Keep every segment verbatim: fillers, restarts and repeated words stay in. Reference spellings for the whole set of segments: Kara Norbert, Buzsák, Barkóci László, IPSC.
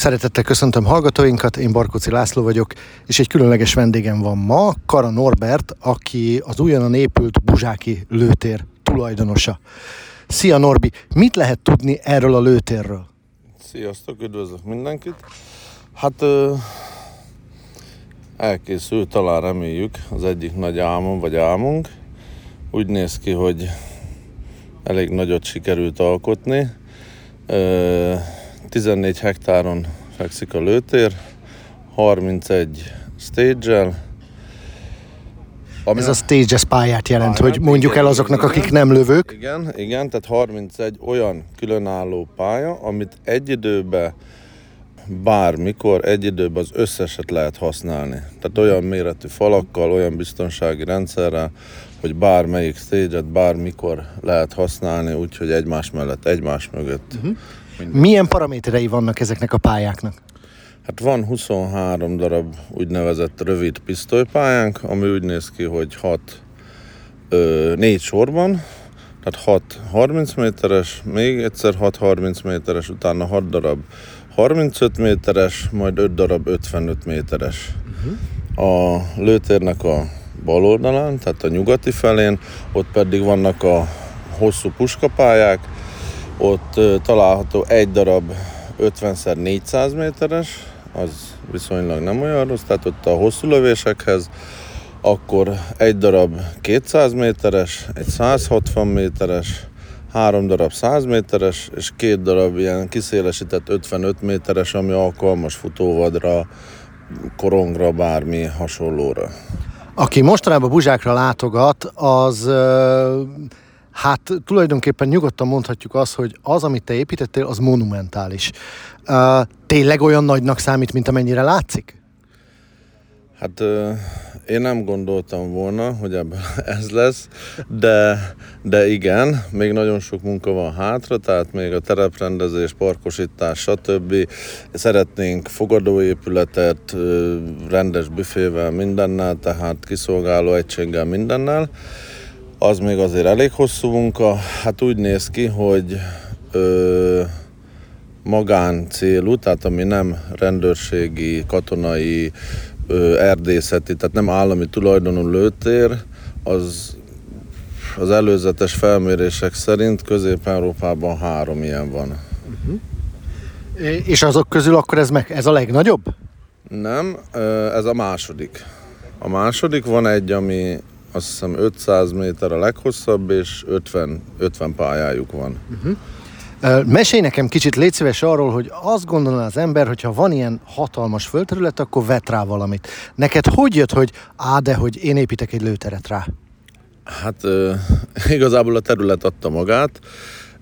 Szeretettel köszöntöm hallgatóinkat, én Barkóci László vagyok, és egy különleges vendégem van ma, Kara Norbert, aki az újonnan épült buzsáki lőtér tulajdonosa. Szia Norbi, mit lehet tudni erről a lőtérről? Sziasztok, üdvözlök mindenkit! Hát elkészül, talán reméljük az egyik nagy álmom, vagy álmunk. Úgy néz ki, hogy elég nagyot sikerült alkotni. tizennégy hektáron fekszik a lőtér, harmincegy stage-el. Ez a stage, ez pályát jelent, pályát, hogy mondjuk igen, el azoknak, igen, akik nem lövők. Igen, igen, tehát harmincegy olyan különálló pálya, amit egy időben, bármikor, egy időben az összeset lehet használni. Tehát olyan méretű falakkal, olyan biztonsági rendszerrel, hogy bármelyik stage-et bármikor lehet használni, úgyhogy egymás mellett, egymás mögött. Uh-huh. Milyen paraméterei vannak ezeknek a pályáknak? Hát van huszonhárom darab úgynevezett rövid pisztolypályánk, ami úgy néz ki, hogy hat, négy sorban, tehát hat harminc méteres, még egyszer hat harminc méteres, utána hat darab harmincöt méteres, majd öt darab ötvenöt méteres. Uh-huh. A lőtérnek a bal oldalán, tehát a nyugati felén, ott pedig vannak a hosszú puskapályák, ott található egy darab ötven négyszáz méteres, az viszonylag nem olyan rossz, tehát ott a hosszú lövésekhez, akkor egy darab kétszáz méteres, egy száz hatvan méteres, három darab száz méteres, és két darab ilyen kiszélesített ötvenöt méteres, ami alkalmas futóvadra, korongra, bármi hasonlóra. Aki mostanában Buzsákra látogat, az... Ö- Hát tulajdonképpen nyugodtan mondhatjuk azt, hogy az, amit te építettél, az monumentális. Uh, tényleg olyan nagynak számít, mint amennyire látszik? Hát uh, én nem gondoltam volna, hogy ebből ez lesz, de, de igen, még nagyon sok munka van hátra, tehát még a tereprendezés, parkosítás, stb. Szeretnénk fogadóépületet, rendes büfével, mindennel, tehát kiszolgáló egységgel, mindennel. Az még azért elég hosszú munka, hát úgy néz ki, hogy ö, magán célú, tehát ami nem rendőrségi, katonai, ö, erdészeti, tehát nem állami tulajdonú lőtér, az, az előzetes felmérések szerint Közép-Európában három ilyen van. Uh-huh. És azok közül akkor ez, meg, ez a legnagyobb? Nem, ö, ez a második. A második van egy, ami... Azt hiszem ötszáz méter a leghosszabb, és ötven, ötven pályájuk van. Uh-huh. Mesélj nekem kicsit, légy szíves arról, hogy azt gondolná az ember, hogyha van ilyen hatalmas földterület, akkor vet rá valamit. Neked hogy jött, hogy á, de hogy én építek egy lőteret rá? Hát ö, igazából a terület adta magát.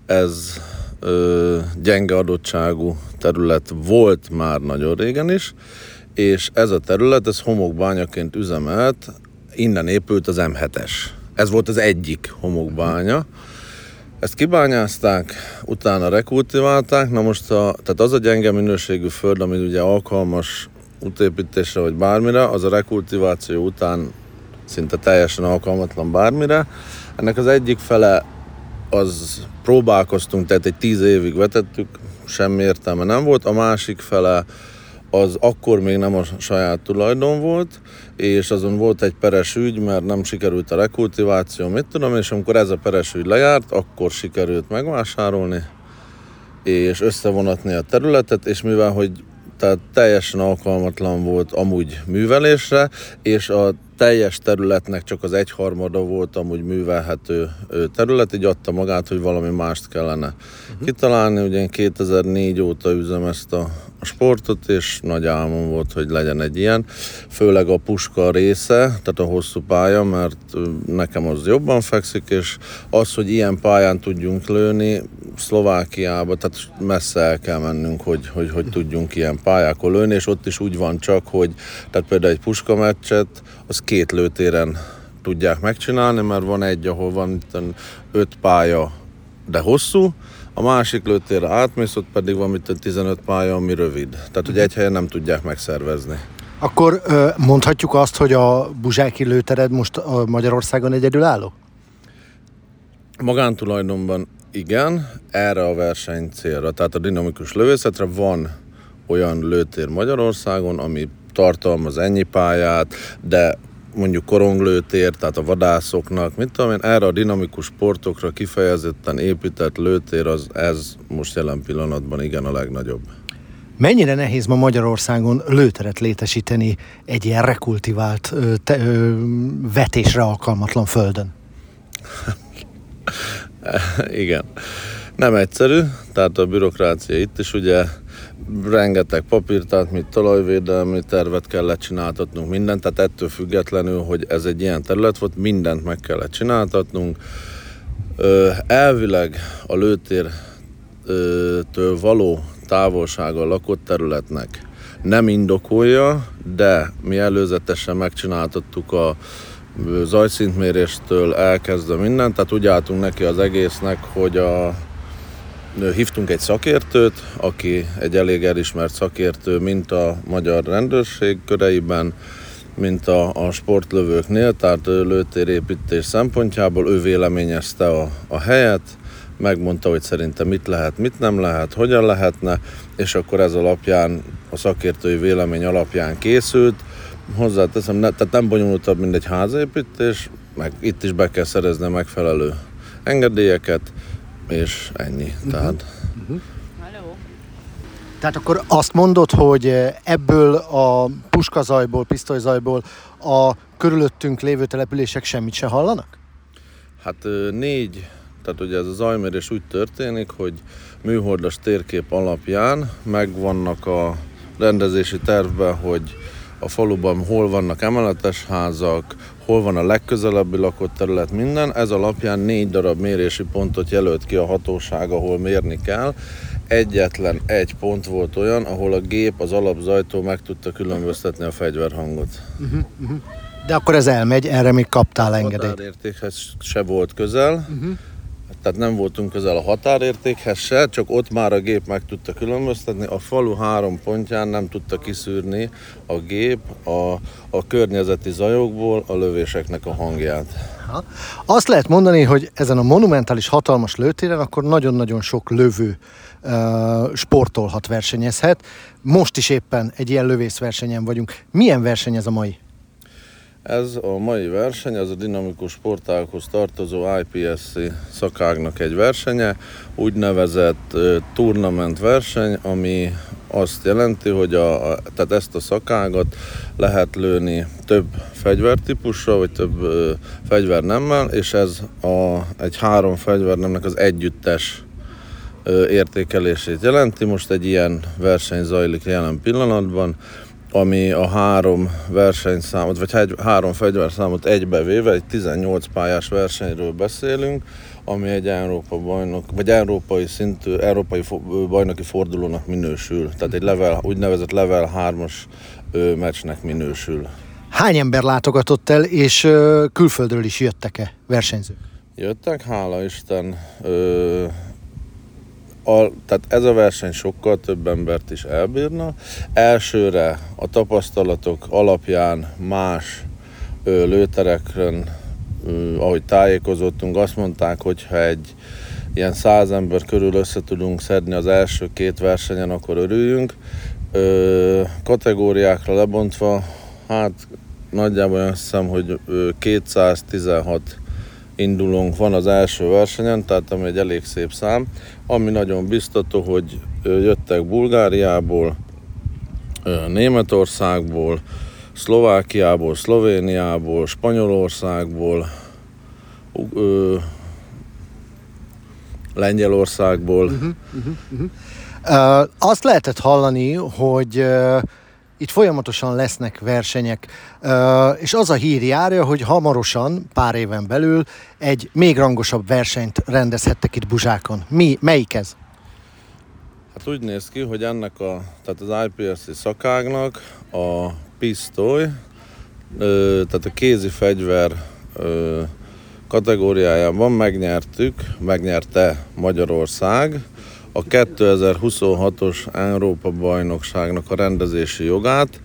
Ez ö, gyenge adottságú terület volt már nagyon régen is, és ez a terület, ez homokbányaként üzemelt. Innen épült az em hetes. Ez volt az egyik homokbánya. Ezt kibányázták, utána rekultiválták. Na most a, tehát az a gyenge minőségű föld, ami ugye alkalmas útépítésre vagy bármire, az a rekultiváció után szinte teljesen alkalmatlan bármire. Ennek az egyik fele az próbálkoztunk, tehát egy tíz évig vetettük, semmi értelme nem volt. A másik fele az akkor még nem a saját tulajdon volt, és azon volt egy peres ügy, mert nem sikerült a rekultiváció, mit tudom, és amikor ez a peres ügy lejárt, akkor sikerült megvásárolni, és összevonatni a területet, és mivel, hogy tehát teljesen alkalmatlan volt amúgy művelésre, és a teljes területnek csak az egyharmada volt amúgy művelhető terület, így adta magát, hogy valami mást kellene uh-huh. kitalálni. Ugye én kétezer-négy óta üzem ezt a sportot, és nagy álmom volt, hogy legyen egy ilyen. Főleg a puska része, tehát a hosszú pálya, mert nekem az jobban fekszik, és az, hogy ilyen pályán tudjunk lőni, Szlovákiába, tehát messze el kell mennünk, hogy, hogy, hogy tudjunk ilyen pályákon lőni, és ott is úgy van csak, hogy tehát például egy puskameccset, az két lőtéren tudják megcsinálni, mert van egy, ahol van öt pálya, de hosszú, a másik lőtérre átmész, ott pedig van mint tizenöt pálya, ami rövid. Tehát, hogy egy helyen nem tudják megszervezni. Akkor mondhatjuk azt, hogy a buzsáki lőtered most Magyarországon egyedülálló? Magántulajdonban igen, erre a versenycélra, tehát a dinamikus lövészetre van olyan lőtér Magyarországon, ami tartalmaz ennyi pályát, de mondjuk koronglőtér, tehát a vadászoknak, mit tudom én, erre a dinamikus sportokra kifejezetten épített lőtér, az ez most jelen pillanatban igen a legnagyobb. Mennyire nehéz ma Magyarországon lőteret létesíteni egy ilyen rekultivált, te, ö, vetésre alkalmatlan földön? Igen. Nem egyszerű, tehát a bürokrácia itt is ugye rengeteg papír, tehát mi talajvédelmi tervet kellett csináltatnunk, mindent, tehát ettől függetlenül, hogy ez egy ilyen terület volt, mindent meg kellett csináltatnunk. Elvileg a lőtértől való távolsága a lakott területnek nem indokolja, de mi előzetesen megcsináltattuk a zajszintméréstől elkezdve mindent, tehát úgy álltunk neki az egésznek, hogy a hívtunk egy szakértőt, aki egy elég elismert szakértő, mint a magyar rendőrség köreiben, mint a, a sportlövőknél, tehát lőtérépítés szempontjából ő véleményezte a, a helyet, megmondta, hogy szerintem mit lehet, mit nem lehet, hogyan lehetne, és akkor ez alapján, a szakértői vélemény alapján készült. Hozzáteszem, ne, tehát nem bonyolultabb, mint egy házépítés, meg itt is be kell szerezni a megfelelő engedélyeket, és ennyi. Uh-huh. Tehát. Uh-huh. Tehát akkor azt mondod, hogy ebből a puskazajból, pisztolyzajból a körülöttünk lévő települések semmit se hallanak? Hát négy, tehát ugye ez a zajmérés úgy történik, hogy műholdas térkép alapján megvannak a rendezési tervben, hogy a faluban hol vannak emeletes házak, hol van a legközelebbi lakott terület, minden. Ez alapján négy darab mérési pontot jelölt ki a hatóság, ahol mérni kell. Egyetlen egy pont volt olyan, ahol a gép az alapzajtól meg tudta különböztetni a fegyverhangot. Uh-huh, uh-huh. De akkor ez elmegy, erre még kaptál engedélyt. A határértékhez se volt közel, uh-huh. Tehát nem voltunk közel a határértékhez se, csak ott már a gép meg tudta különböztetni. A falu három pontján nem tudta kiszűrni a gép a, a környezeti zajokból a lövéseknek a hangját. Ha. Azt lehet mondani, hogy ezen a monumentális hatalmas lőtéren akkor nagyon-nagyon sok lövő uh, sportolhat, versenyezhet. Most is éppen egy ilyen lövészversenyen vagyunk. Milyen verseny ez a mai? Ez a mai verseny, ez a dinamikus sportághoz tartozó I P S C szakágnak egy versenye, úgynevezett uh, tournament verseny, ami azt jelenti, hogy a, a, tehát ezt a szakágat lehet lőni több fegyvertípussal, vagy több uh, fegyvernemmel, és ez a, egy három fegyvernemnek az együttes uh, értékelését jelenti. Most egy ilyen verseny zajlik jelen pillanatban, ami a három versenyszámot, vagy egy, három fegyverszámot egybevéve, egy tizennyolc pályás versenyről beszélünk, ami egy Európa bajnok, vagy európai szintű, európai bajnoki fordulónak minősül. Tehát egy level, úgynevezett level hármas meccsnek minősül. Hány ember látogatott el, és ö, külföldről is jöttek-e versenyzők? Jöttek, hála Isten. Ö, A, tehát ez a verseny sokkal több embert is elbírna. Elsőre a tapasztalatok alapján más ö, lőtereken, ö, ahogy tájékozottunk, azt mondták, hogy ha egy ilyen száz ember körül össze tudunk szedni az első két versenyen, akkor örüljünk. Ö, kategóriákra lebontva, hát nagyjából azt hiszem, hogy ö, kétszáztizenhat indulónk van az első versenyen, tehát ami egy elég szép szám. Ami nagyon biztató, hogy jöttek Bulgáriából, Németországból, Szlovákiából, Szlovéniából, Spanyolországból, Lengyelországból. Uh-huh, uh-huh, uh-huh. Uh, azt lehetett hallani, hogy uh... itt folyamatosan lesznek versenyek, és az a hír járja, hogy hamarosan, pár éven belül egy még rangosabb versenyt rendezhettek itt Buzsákon. Mi, melyik ez? Hát úgy néz ki, hogy ennek a, tehát az I P S C szakágnak a pisztoly, tehát a kézi fegyver kategóriájában megnyertük, megnyerte Magyarország a kétezer-huszonhatos Európa-bajnokságnak a rendezési jogát,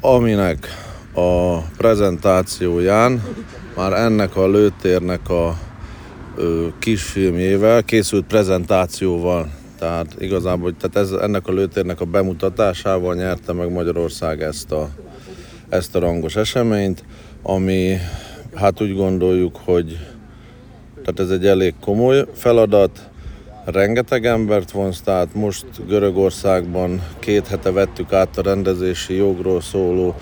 aminek a prezentációján már ennek a lőtérnek a ö, kisfilmjével, készült prezentációval Tehát igazából tehát ez, ennek a lőtérnek a bemutatásával nyerte meg Magyarország ezt a, ezt a rangos eseményt, ami hát úgy gondoljuk, hogy tehát ez egy elég komoly feladat, rengeteg embert vonz, tehát most Görögországban két hete vettük át a rendezési jogról szóló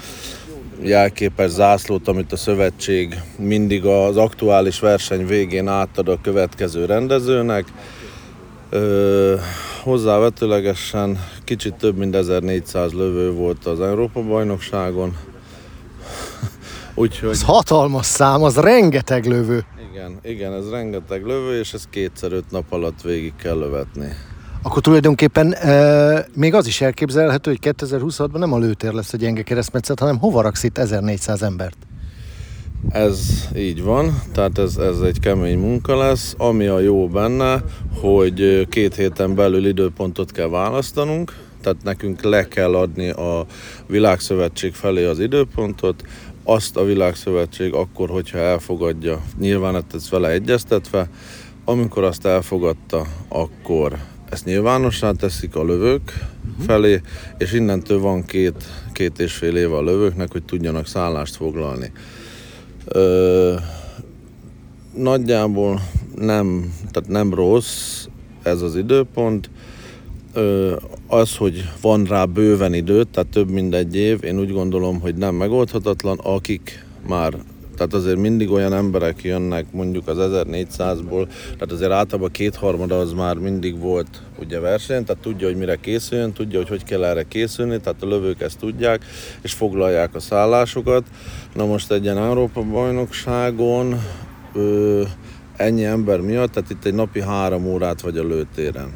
jelképes zászlót, amit a szövetség mindig az aktuális verseny végén átad a következő rendezőnek. Ö, hozzávetőlegesen kicsit több mint ezernégyszáz lövő volt az Európa-bajnokságon. Úgyhogy... Ez hatalmas szám, az rengeteg lövő. Igen, igen, ez rengeteg lövő, és ez kétszer öt nap alatt végig kell lövetni. Akkor tulajdonképpen e, még az is elképzelhető, hogy kétezer-huszonhatban nem a lőtér lesz a gyenge keresztmetszet, hanem hova raksz itt ezernégyszáz embert? Ez így van, tehát ez, ez egy kemény munka lesz, ami a jó benne, hogy két héten belül időpontot kell választanunk, tehát nekünk le kell adni a Világszövetség felé az időpontot, azt a Világszövetség akkor, hogyha elfogadja, nyilván ez vele egyeztetve, amikor azt elfogadta, akkor ezt nyilvánossá teszik a lövők felé, és innentől van két, két és fél éve a lövőknek, hogy tudjanak szállást foglalni. Ö, nagyjából nem, tehát nem rossz ez az időpont. Ö, az, hogy van rá bőven idő, tehát több mint egy év, én úgy gondolom, hogy nem megoldhatatlan, akik már, tehát azért mindig olyan emberek jönnek mondjuk az ezernégyszázból, tehát azért általában kétharmada az már mindig volt ugye verseny, tehát tudja, hogy mire készüljön, tudja, hogy hogy kell erre készülni, tehát a lövők ezt tudják, és foglalják a szállásokat. Na most egy ilyen Európa-bajnokságon ö, ennyi ember miatt, tehát itt egy napi három órát vagy a lőtéren.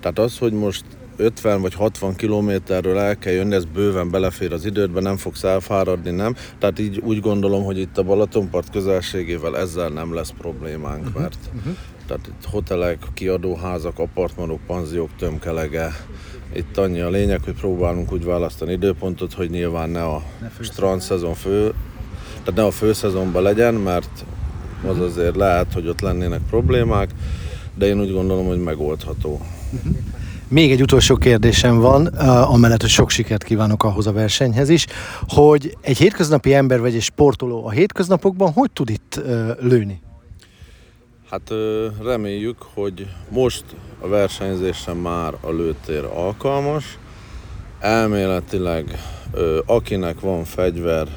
Tehát az, hogy most ötven vagy hatvan kilométerről el kell jönni, ez bőven belefér az idődbe, nem fogsz elfáradni, nem? Tehát így úgy gondolom, hogy itt a Balatonpart közelségével ezzel nem lesz problémánk, mert uh-huh. tehát itt hotelek, kiadóházak, apartmanok, panziók tömkelege. Itt annyi a lényeg, hogy próbálunk úgy választani időpontot, hogy nyilván ne a strandszezon fő, tehát ne a főszezonban legyen, mert az azért lehet, hogy ott lennének problémák, de én úgy gondolom, hogy megoldható. Uh-huh. Még egy utolsó kérdésem van, amellett, hogy sok sikert kívánok ahhoz a versenyhez is, hogy egy hétköznapi ember vagy egy sportoló a hétköznapokban hogy tud itt lőni? Hát reméljük, hogy most a versenyzésre már a lőtér alkalmas. Elméletileg akinek van fegyver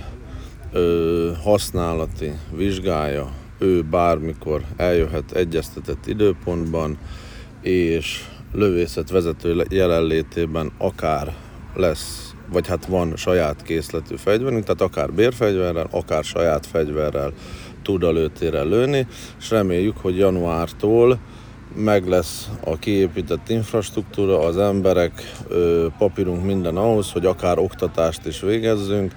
használati vizsgája, ő bármikor eljöhet egyeztetett időpontban, és lövészet vezető jelenlétében akár lesz, vagy hát van saját készletű fegyverünk, tehát akár bérfegyverrel, akár saját fegyverrel tud a lőtérre lőni, és reméljük, hogy januártól meg lesz a kiépített infrastruktúra, az emberek, papírunk minden ahhoz, hogy akár oktatást is végezzünk.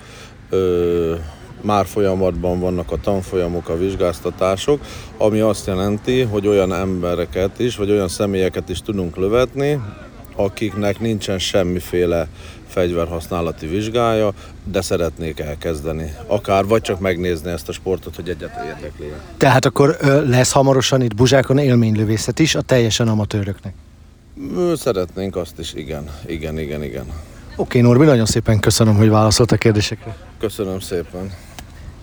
Már folyamatban vannak a tanfolyamok, a vizsgáztatások, ami azt jelenti, hogy olyan embereket is, vagy olyan személyeket is tudunk lövetni, akiknek nincsen semmiféle fegyverhasználati vizsgája, de szeretnék elkezdeni. Akár, vagy csak megnézni ezt a sportot, hogy egyet érdekli. Tehát akkor lesz hamarosan itt Buzsákon élménylövészet is a teljesen amatőröknek? Szeretnénk azt is, igen. Igen, igen, igen. Oké, Norbi, nagyon szépen köszönöm, hogy válaszolt a kérdésekre. Köszönöm szépen.